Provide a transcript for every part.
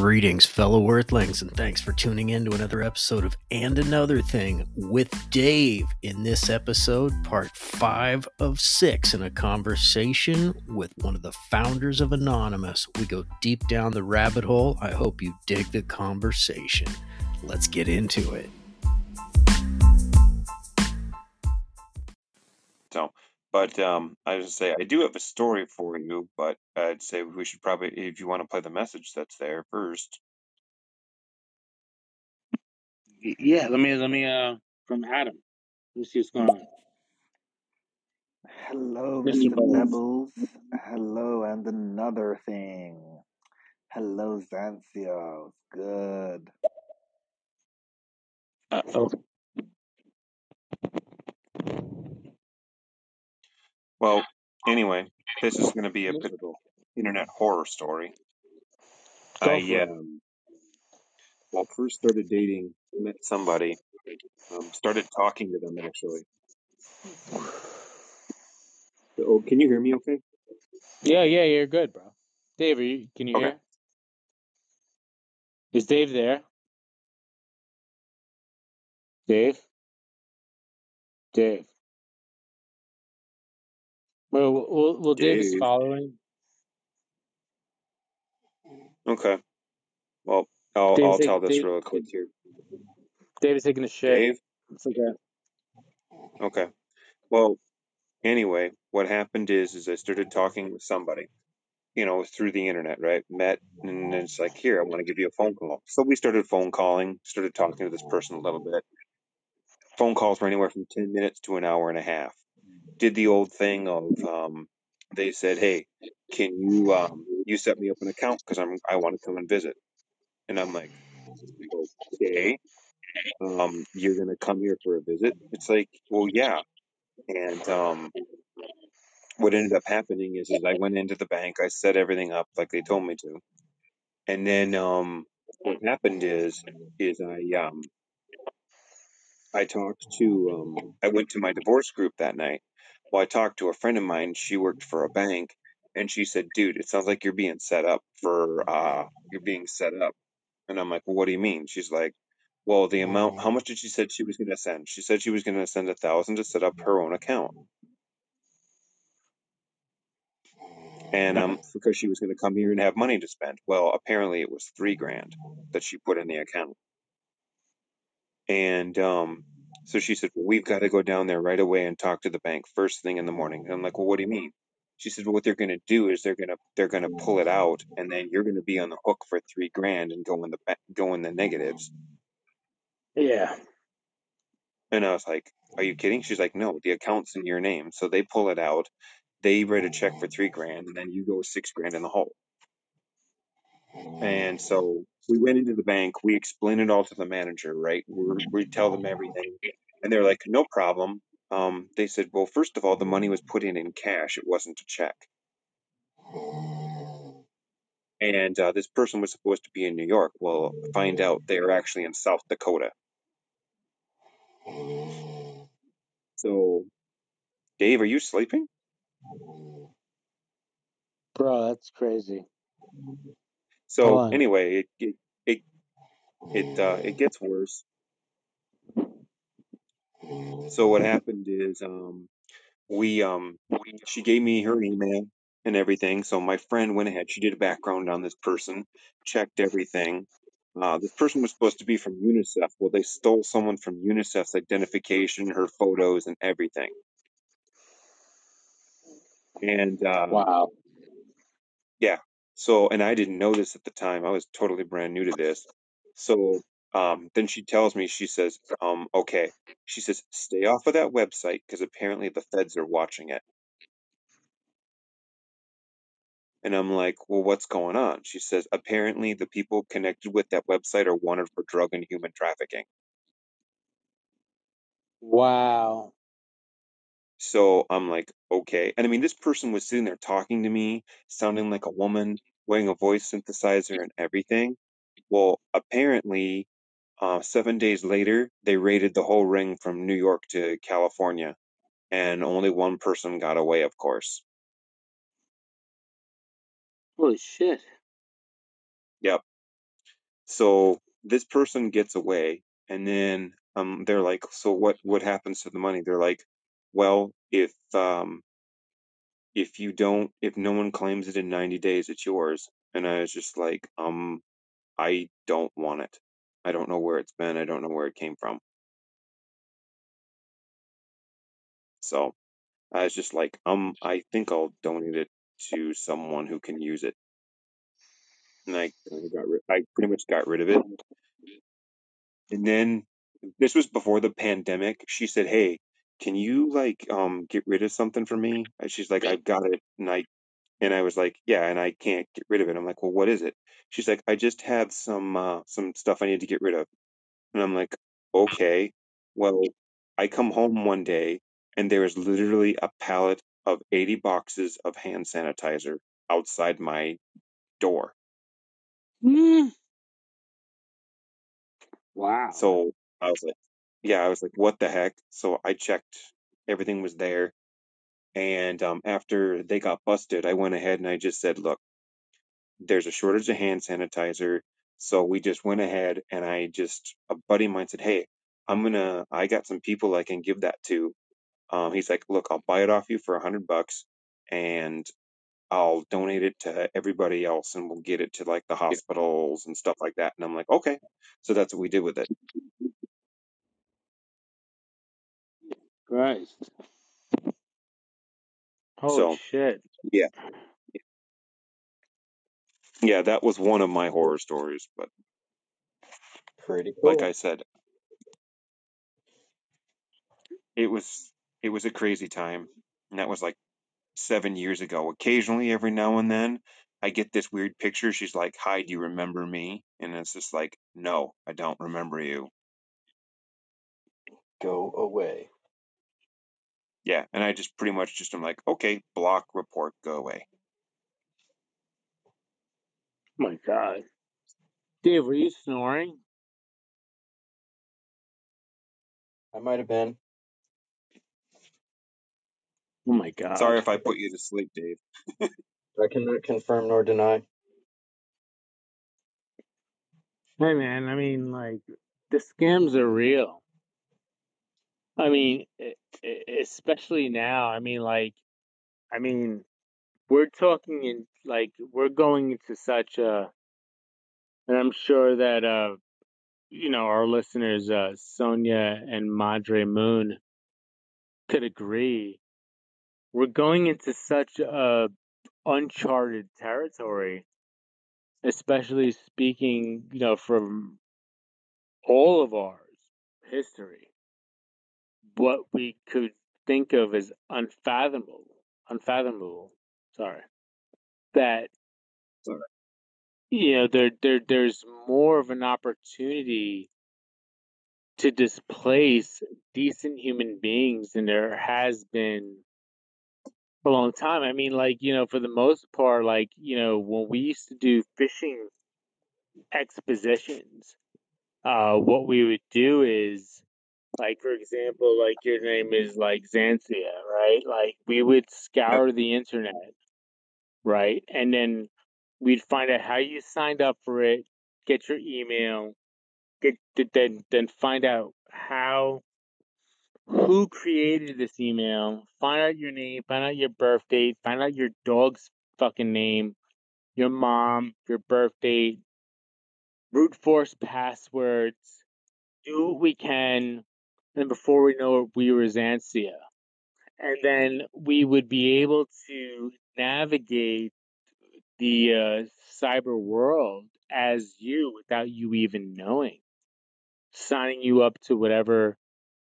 Greetings, fellow Earthlings, and thanks for tuning in to another episode of And Another Thing with Dave. In this episode, part 5 of 6, in a conversation with one of the founders of Anonymous. We go deep down the rabbit hole. I hope you dig the conversation. Let's get into it. I just say I do have a story for you, but I'd say we should probably, if you want to play the message that's there first. Yeah, let me from Adam. Let me see what's going on. Hello, Mr. Bubbles. Hello, and another thing. Hello, Xantcha. Good. Well, anyway, this is going to be a bit of an internet horror story. I first started dating, met somebody, started talking to them, actually. Oh, can you hear me okay? Yeah, you're good, bro. Dave, can you hear? Is Dave there? Dave? Well, Dave's following. Okay. Well, I'll tell this real quick here. Dave's taking a shit. Dave? It's okay. Okay. Well, anyway, what happened is I started talking with somebody, through the internet, right? Met, and it's like, here, I want to give you a phone call. So we started phone calling, started talking to this person a little bit. Phone calls were anywhere from 10 minutes to an hour and a half. Did the old thing of they said, hey, can you set me up an account because I want to come and visit, and I'm like, okay, you're gonna come here for a visit? It's like, well, yeah. And what ended up happening is I went into the bank, I set everything up like they told me to, and then what happened is I went to my divorce group that night. Well, I talked to a friend of mine. She worked for a bank, and she said, dude, it sounds like you're being set up. And I'm like, well, what do you mean? She's like, well, the amount, how much did she said she was going to send? She said she was going to send $1,000 to set up her own account. And because she was going to come here and have money to spend. Well, apparently it was $3,000 that she put in the account. And so she said, well, we've got to go down there right away and talk to the bank first thing in the morning. And I'm like, well, what do you mean? She said, well, what they're going to do is they're going to pull it out, and then you're going to be on the hook for $3,000 and go in the negatives. Yeah. And I was like, are you kidding? She's like, no, the account's in your name. So they pull it out. They write a check for $3,000, and then you go $6,000 in the hole. And so we went into the bank. We explained it all to the manager, right? We tell them everything. And they're like, no problem. They said, well, first of all, the money was put in cash. It wasn't a check. And this person was supposed to be in New York. Well, find out they are actually in South Dakota. So, Dave, are you sleeping? Bro, that's crazy. So anyway, it gets worse. So what happened is she gave me her email and everything. So my friend went ahead. She did a background on this person, checked everything. This person was supposed to be from UNICEF. Well, they stole someone from UNICEF's identification, her photos, and everything. And wow. Yeah. So, and I didn't know this at the time. I was totally brand new to this. So then she tells me, she says, okay. She says, stay off of that website because apparently the feds are watching it. And I'm like, well, what's going on? She says, apparently the people connected with that website are wanted for drug and human trafficking. Wow. So I'm like, okay. And I mean, this person was sitting there talking to me, sounding like a woman, wearing a voice synthesizer and everything. Well, apparently, 7 days later, they raided the whole ring from New York to California. And only one person got away, of course. Holy shit. Yep. So this person gets away, and then they're like, so what happens to the money? They're like, well, if no one claims it in 90 days, it's yours. And I was just like, I don't want it. I don't know where it's been. I don't know where it came from. So I was just like, I think I'll donate it to someone who can use it. And I pretty much got rid of it. And then this was before the pandemic. She said, hey, can you get rid of something for me? And she's like, I've got it. And I was like, yeah, and I can't get rid of it. I'm like, well, what is it? She's like, I just have some stuff I need to get rid of. And I'm like, okay. Well, I come home one day and there is literally a pallet of 80 boxes of hand sanitizer outside my door. Mm. Wow. So I was like, what the heck? So I checked, everything was there. And after they got busted, I went ahead and I just said, look, there's a shortage of hand sanitizer. So we just went ahead and a buddy of mine said, hey, I got some people I can give that to. He's like, look, I'll buy it off you for $100 and I'll donate it to everybody else and we'll get it to the hospitals and stuff like that. And I'm like, okay. So that's what we did with it. Christ. Oh, shit. Yeah. Yeah, that was one of my horror stories, but pretty cool. Like I said, it was a crazy time. And that was 7 years ago. Occasionally, every now and then, I get this weird picture. She's like, hi, do you remember me? And it's just like, no, I don't remember you. Go away. Yeah, and I just pretty much just am like, okay, block, report, go away. Oh my God. Dave, were you snoring? I might have been. Oh my God. Sorry if I put you to sleep, Dave. I cannot confirm nor deny. Hey man, I mean, the scams are real. I mean, especially now. I mean, we're talking in we're going into such a, and I'm sure that our listeners, Sonia and Madre Moon, could agree. We're going into such a uncharted territory, especially speaking, from all of ours history. What we could think of as unfathomable. Sorry, that there's more of an opportunity to displace decent human beings than there has been for a long time. I mean, for the most part, when we used to do fishing expositions, what we would do is. For example, your name is Xantcha, right? We would scour the internet, right? And then we'd find out how you signed up for it, get your email, then find out who created this email, find out your name, find out your birth date, find out your dog's fucking name, your mom, your birth date, brute force passwords, do what we can. And before we know it, we were Xantcha. And then we would be able to navigate the cyber world as you without you even knowing. Signing you up to whatever.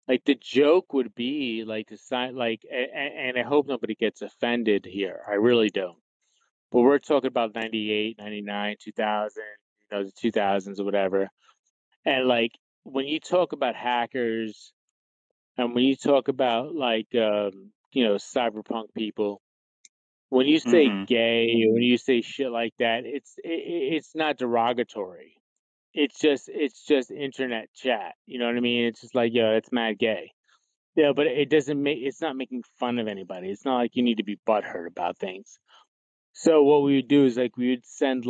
The joke would be, to sign, and I hope nobody gets offended here. I really don't. But we're talking about 98, 99, 2000, the 2000s or whatever. And, when you talk about hackers, and when you talk about cyberpunk people, when you say gay, when you say shit like that, it's not derogatory. It's just internet chat. You know what I mean? It's just like, yo, that's mad gay. Yeah, but it's not making fun of anybody. It's not like you need to be butthurt about things. So what we would do is we would send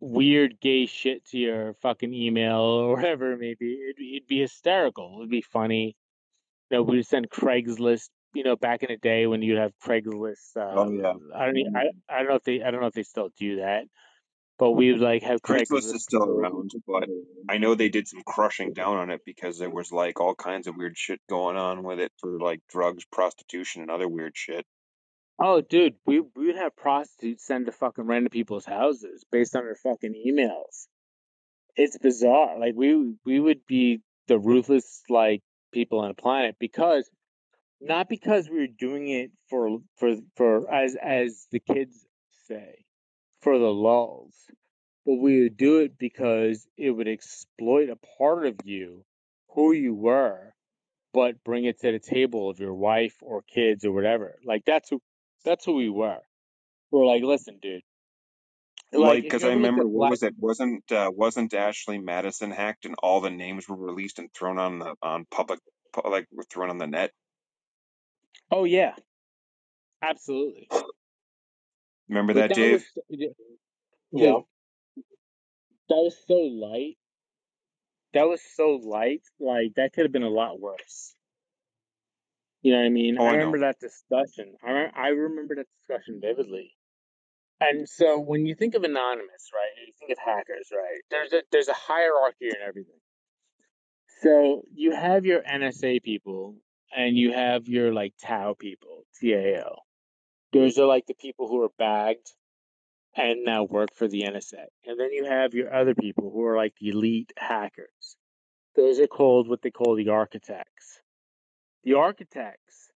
weird gay shit to your fucking email or whatever, maybe it'd be hysterical. It'd be funny. You know, we would send Craigslist. You know, back in the day when you'd have Craigslist. Oh yeah. I don't know if they still do that, but we would like have Craigslist is still around, but I know they did some crushing down on it because there was like all kinds of weird shit going on with it for like drugs, prostitution, and other weird shit. Oh, dude, we'd have prostitutes send to fucking random people's houses based on their fucking emails. It's bizarre. Like we would be the ruthless like people on the planet because. Not because we were doing it for as the kids say, for the lulz, but we would do it because it would exploit a part of you, who you were, but bring it to the table of your wife or kids or whatever. Like that's who we were. We're like, listen, dude. Like, because I remember, what was it? Wasn't Ashley Madison hacked and all the names were released and thrown on the thrown on the net? Oh, yeah. Absolutely. Remember that, Dave? Yeah. That was so light. Like, that could have been a lot worse. You know what I mean? Oh, I remember that discussion. I remember that discussion vividly. And so when you think of Anonymous, right, you think of hackers, right, there's a hierarchy in everything. So you have your NSA people. And you have your, like, TAO people, TAO. Those are, like, the people who are bagged and now work for the NSA. And then you have your other people who are, like, the elite hackers. Those are called what they call the architects. The architects,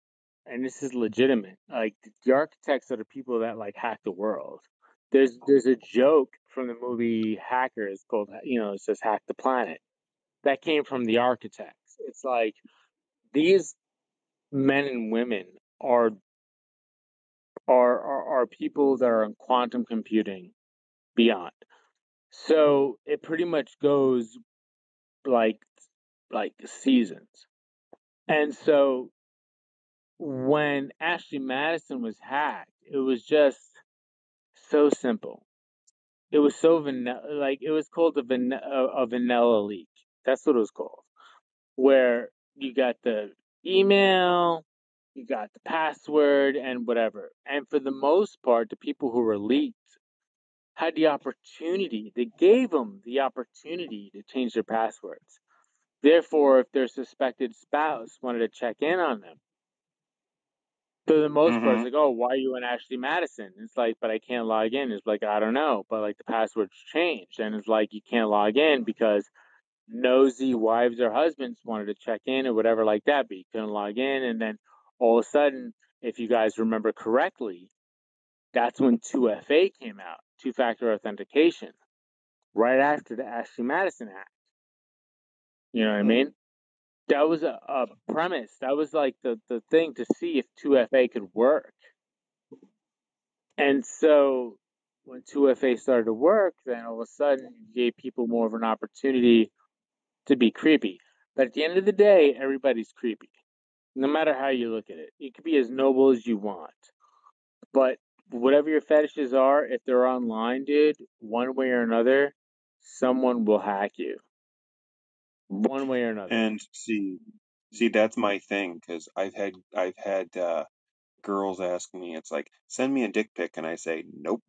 and this is legitimate, like, the architects are the people that, like, hack the world. There's a joke from the movie Hackers called, you know, it says Hack the Planet. That came from the architects. It's like, these... men and women are people that are in quantum computing beyond. So it pretty much goes like seasons. And so when Ashley Madison was hacked, it was just so simple. It was so vanilla, like it was called a vanilla leak. That's what it was called, where you got the email, you got the password, and whatever. And for the most part, the people who were leaked had the opportunity. They gave them the opportunity to change their passwords. Therefore, if their suspected spouse wanted to check in on them, for the most part, it's like, oh, why are you on Ashley Madison? It's like, but I can't log in. It's like, I don't know. But, like, the password's changed. And it's like, you can't log in because... nosy wives or husbands wanted to check in or whatever like that, but you couldn't log in. And then all of a sudden, if you guys remember correctly, that's when 2FA came out, two-factor authentication, right after the Ashley Madison hack. You know what I mean? That was a premise. That was like the thing to see if 2FA could work. And so when 2FA started to work, then all of a sudden you gave people more of an opportunity to be creepy. But at the end of the day, everybody's creepy. No matter how you look at it. You could be as noble as you want. But whatever your fetishes are, if they're online, dude, one way or another, someone will hack you. One way or another. And see, that's my thing, because I've had girls ask me, it's like, send me a dick pic, and I say, nope.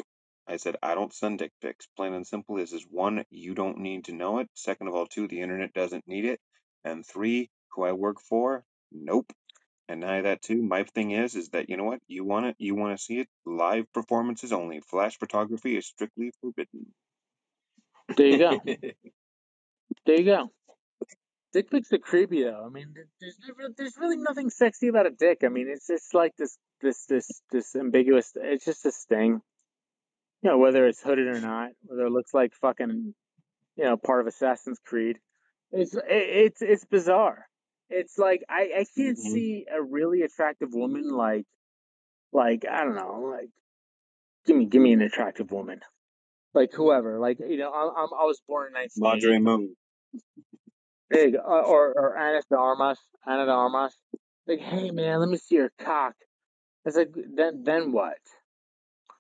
I said, I don't send dick pics. Plain and simple is one, you don't need to know it. Second of all, two, the internet doesn't need it. And three, who I work for, nope. And now that too, my thing is that, you know what? You want to see it? Live performances only. Flash photography is strictly forbidden. There you go. Dick pics are creepy though. I mean, there's really nothing sexy about a dick. I mean, it's just like this ambiguous, it's just this thing. You know, whether it's hooded or not, whether it looks like fucking, you know, part of Assassin's Creed, it's bizarre. It's like I can't see a really attractive woman like I don't know, like give me an attractive woman, like whoever, like you know, I was born in 1980. Landry Moon, big or Ana de Armas, like hey man, let me see your cock. It's like then what?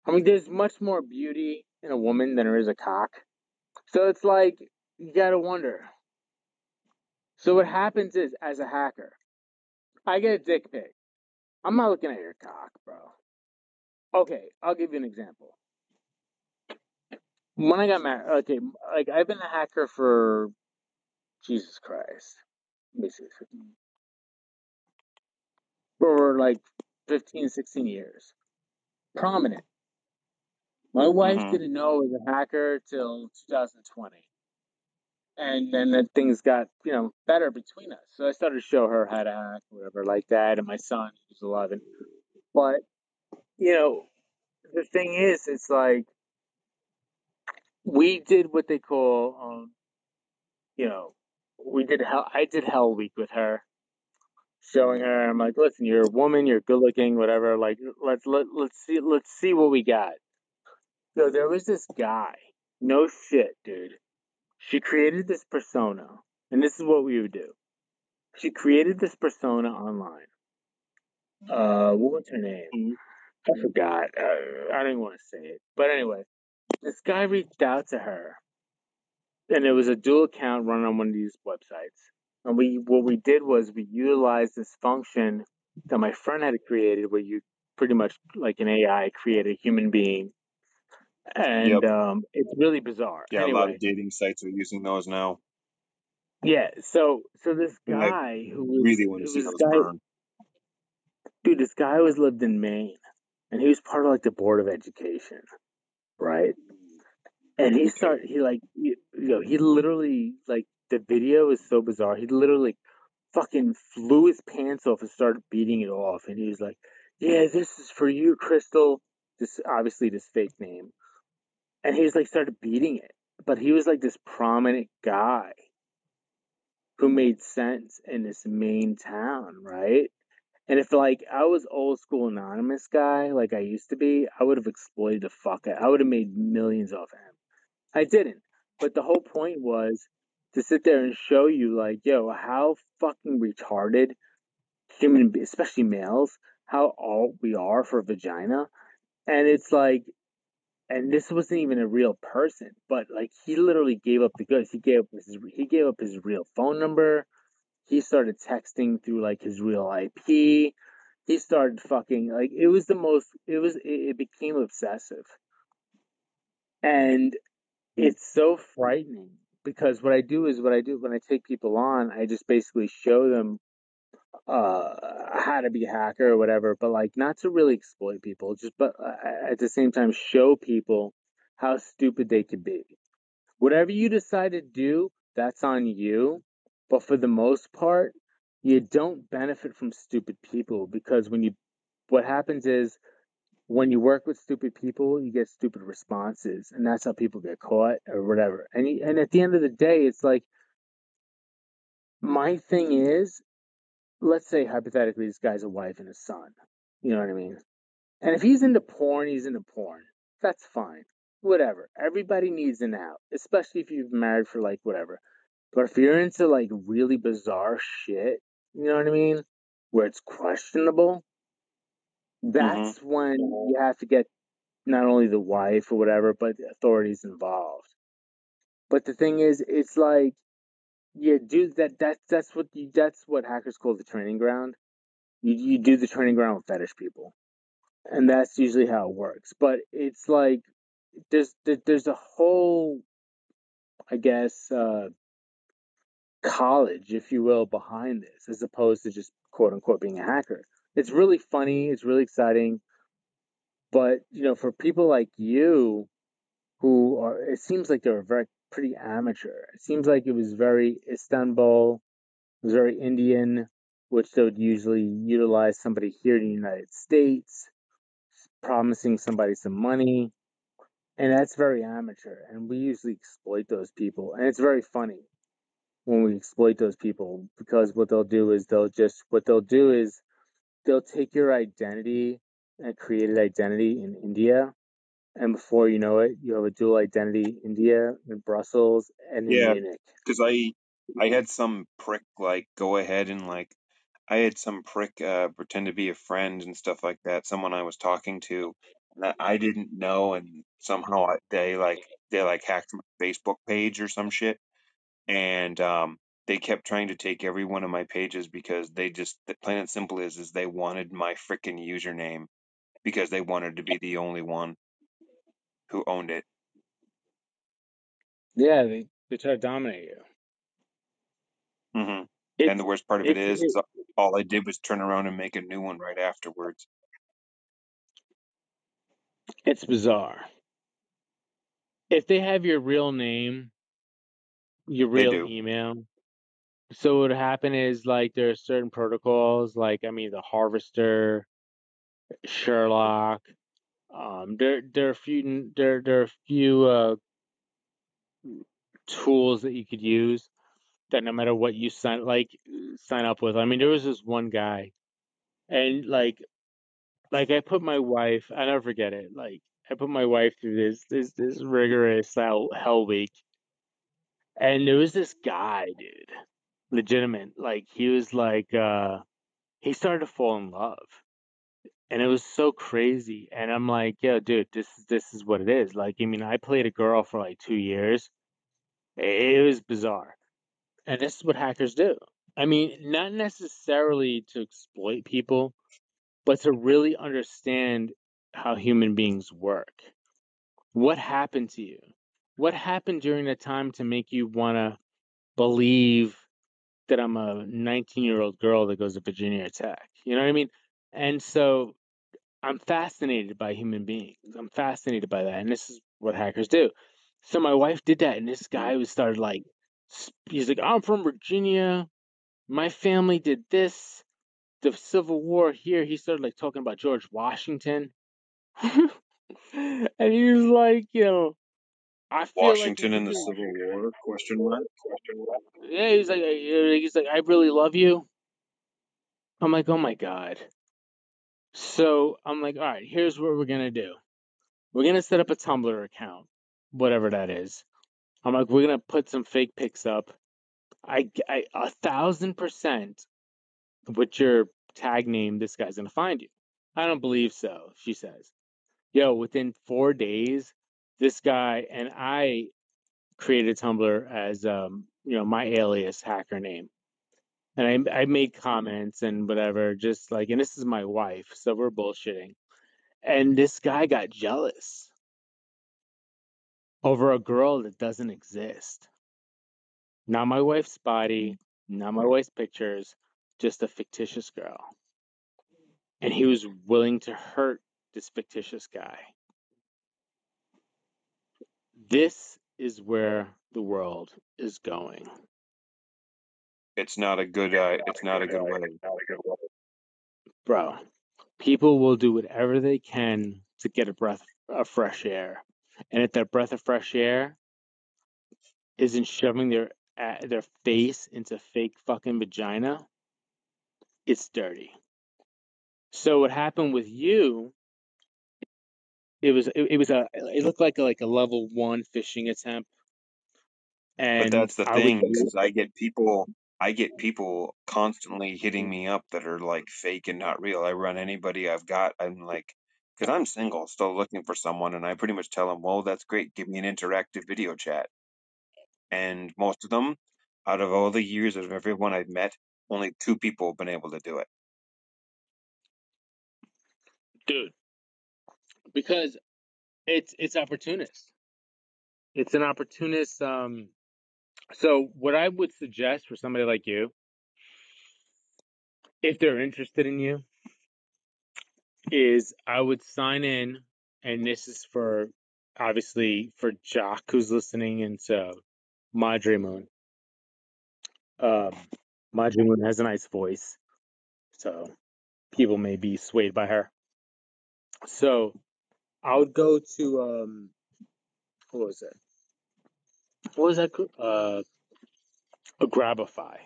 I mean, there's much more beauty in a woman than there is a cock. So it's like, you gotta wonder. So what happens is, as a hacker, I get a dick pic. I'm not looking at your cock, bro. Okay, I'll give you an example. When I got married, okay, like, I've been a hacker for, Jesus Christ, basically, for like 15, 16 years. Prominent. My wife didn't know I was a hacker till 2020. And then the things got, you know, better between us. So I started to show her how to hack, whatever, like that. And my son, who's 11. But, you know, the thing is, it's like, we did what they call, you know, we did hell. I did Hell Week with her, showing her. I'm like, listen, you're a woman, you're good looking, whatever. Like, let's see what we got. So there was this guy. No shit, dude. She created this persona, and this is what we would do. She created this persona online. What was her name? I forgot. I don't even want to say it. But anyway, this guy reached out to her, and it was a dual account run on one of these websites. And what we did was we utilized this function that my friend had created, where you pretty much, like an AI, create a human being. And it's really bizarre. Yeah, anyway, a lot of dating sites are using those now. Yeah, so this guy who was, really want to see those burn. Dude, this guy was lived in Maine, and he was part of like the Board of Education, right? And he started, he literally, like, the video is so bizarre. He literally fucking flew his pants off and started beating it off. And he was like, yeah, this is for you, Crystal. This, obviously, this fake name. And he was like, started beating it. But he was like this prominent guy who made sense in this main town, right? And if, like, I was old school anonymous guy, like I used to be, I would have exploited the fuck out. I would have made millions off him. I didn't. But the whole point was to sit there and show you, like, yo, how fucking retarded human, especially males, how alt we are for vagina. And it's like, and this wasn't even a real person, but like, he literally gave up the goods. He gave up his real phone number. He started texting through like his real IP. He started fucking, like, it was the most, it became obsessive. And it's so frightening, because what I do when I take people on, I just basically show them how to be a hacker or whatever, but like, not to really exploit people, just, but at the same time, show people how stupid they could be. Whatever you decide to do, that's on you. But for the most part, you don't benefit from stupid people, because what happens is, when you work with stupid people, you get stupid responses, and that's how people get caught or whatever. And at the end of the day, it's like, my thing is, let's say hypothetically this guy's a wife and a son, you know what I mean? And if he's into porn, he's into porn. That's fine. Whatever. Everybody needs an out, especially if you've married for like whatever. But if you're into like really bizarre shit, you know what I mean, where it's questionable, that's when you have to get not only the wife or whatever, but the authorities involved. But the thing is, it's like, yeah, dude, that's what hackers call the training ground. You do the training ground with fetish people, and that's usually how it works. But it's like, there's a whole, I guess, college, if you will, behind this, as opposed to just quote unquote being a hacker. It's really funny. It's really exciting. But, you know, for people like you, who are, it seems like they were pretty amateur. It seems like it was very Istanbul, it was very Indian, which they would usually utilize somebody here in the United States, promising somebody some money. And that's very amateur. And we usually exploit those people. And it's very funny when we exploit those people, because what they'll do is they'll take your identity and created identity in India, and before you know it, you have a dual identity, India and Brussels and Munich. Because I had some prick pretend to be a friend and stuff like that. Someone I was talking to, that I didn't know, and somehow they hacked my Facebook page or some shit, and they kept trying to take every one of my pages because they just, the plain and simple is they wanted my freaking username because they wanted to be the only one who owned it. Yeah, they try to dominate you. Mm-hmm. And the worst part of it is all I did was turn around and make a new one right afterwards. It's bizarre. If they have your real name, your real email, so what would happen is, like, there are certain protocols, like, I mean, the Harvester, Sherlock. There are a few tools that you could use that no matter what you sign up with. I mean, there was this one guy, and like I put my wife, I never forget it. Like, I put my wife through this rigorous hell week, and there was this guy, dude, legitimate. Like, he was like, he started to fall in love, and it was so crazy. And I'm like, yo, dude, this is what it is. Like, I mean, I played a girl for like 2 years. It was bizarre. And this is what hackers do. I mean, not necessarily to exploit people, but to really understand how human beings work. What happened to you? What happened during the time to make you want to believe that I'm a 19-year-old girl that goes to Virginia Tech? You know what I mean? And so I'm fascinated by human beings. I'm fascinated by that. And this is what hackers do. So my wife did that, and this guy started like, he's like, I'm from Virginia. My family did this. The Civil War here. He started like talking about George Washington. And he was like, you know, I feel Washington like in the Civil War? Question mark. Yeah, he's like, I really love you. I'm like, oh my God. So I'm like, all right, here's what we're gonna do. We're gonna set up a Tumblr account, whatever that is. I'm like, we're going to put some fake pics up. 1,000% with your tag name, this guy's going to find you. I don't believe so, she says. Yo, within 4 days, this guy, and I created Tumblr as, my alias hacker name. And I made comments and whatever, just like, and this is my wife, so we're bullshitting. And this guy got jealous over a girl that doesn't exist. Not my wife's body, not my wife's pictures, just a fictitious girl. And he was willing to hurt this fictitious guy. This is where the world is going. It's not a good way. Bro, people will do whatever they can to get a breath of fresh air. And if that breath of fresh air isn't shoving their face into fake fucking vagina, it's dirty. So what happened with you? It looked like a level one phishing attempt. And but that's the thing is, I get people constantly hitting me up that are like fake and not real. I run anybody I've got. I'm like, because I'm single, still looking for someone, and I pretty much tell them, well, that's great, give me an interactive video chat. And most of them, out of all the years of everyone I've met, only 2 people have been able to do it. Dude, because it's opportunist. It's an opportunist. So what I would suggest for somebody like you, if they're interested in you, is I would sign in, and this is for, obviously, for Jock who's listening, and so Madre Moon. Madre Moon has a nice voice, so people may be swayed by her. So I would go to, a Grabify. Grabify.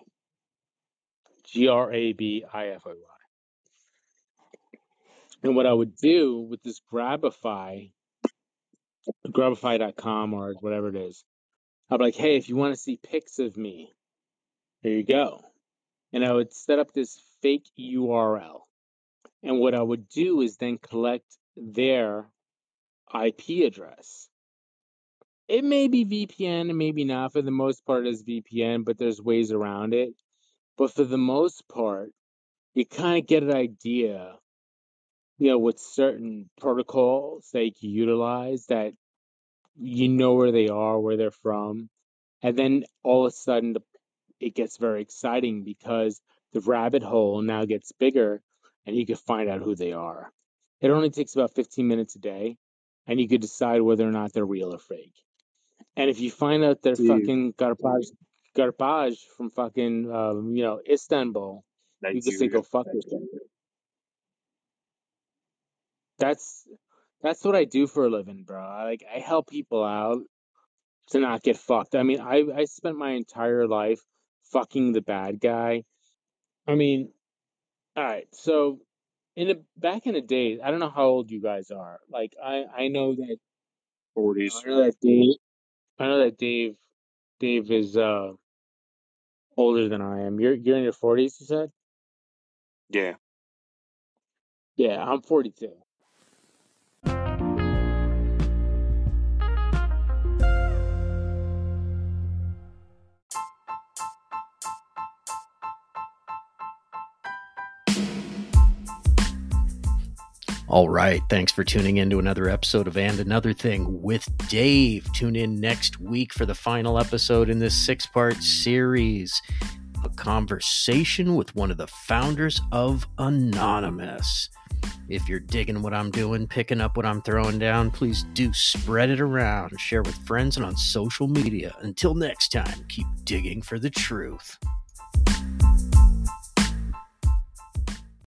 And what I would do with this Grabify, Grabify.com or whatever it is, I'd be like, hey, if you want to see pics of me, there you go. And I would set up this fake URL. And what I would do is then collect their IP address. It may be VPN, maybe not. For the most part, it's VPN, but there's ways around it. But for the most part, you kind of get an idea, with certain protocols that you can utilize that where they are, where they're from. And then all of a sudden, it gets very exciting because the rabbit hole now gets bigger and you can find out who they are. It only takes about 15 minutes a day, and you could decide whether or not they're real or fake. And if you find out they're fucking garbage from fucking, Istanbul, you just say, go fuck yourself. That's what I do for a living, bro. I help people out to not get fucked. I mean, I spent my entire life fucking the bad guy. I mean, all right, so back in the day, I don't know how old you guys are. Like, I know that 40s. I know that Dave is older than I am. You're in your 40s, you said? Yeah. Yeah, I'm 42. All right. Thanks for tuning in to another episode of And Another Thing with Dave. Tune in next week for the final episode in this 6-part series, a conversation with one of the founders of Anonymous. If you're digging what I'm doing, picking up what I'm throwing down, please do spread it around, share with friends and on social media. Until next time, keep digging for the truth.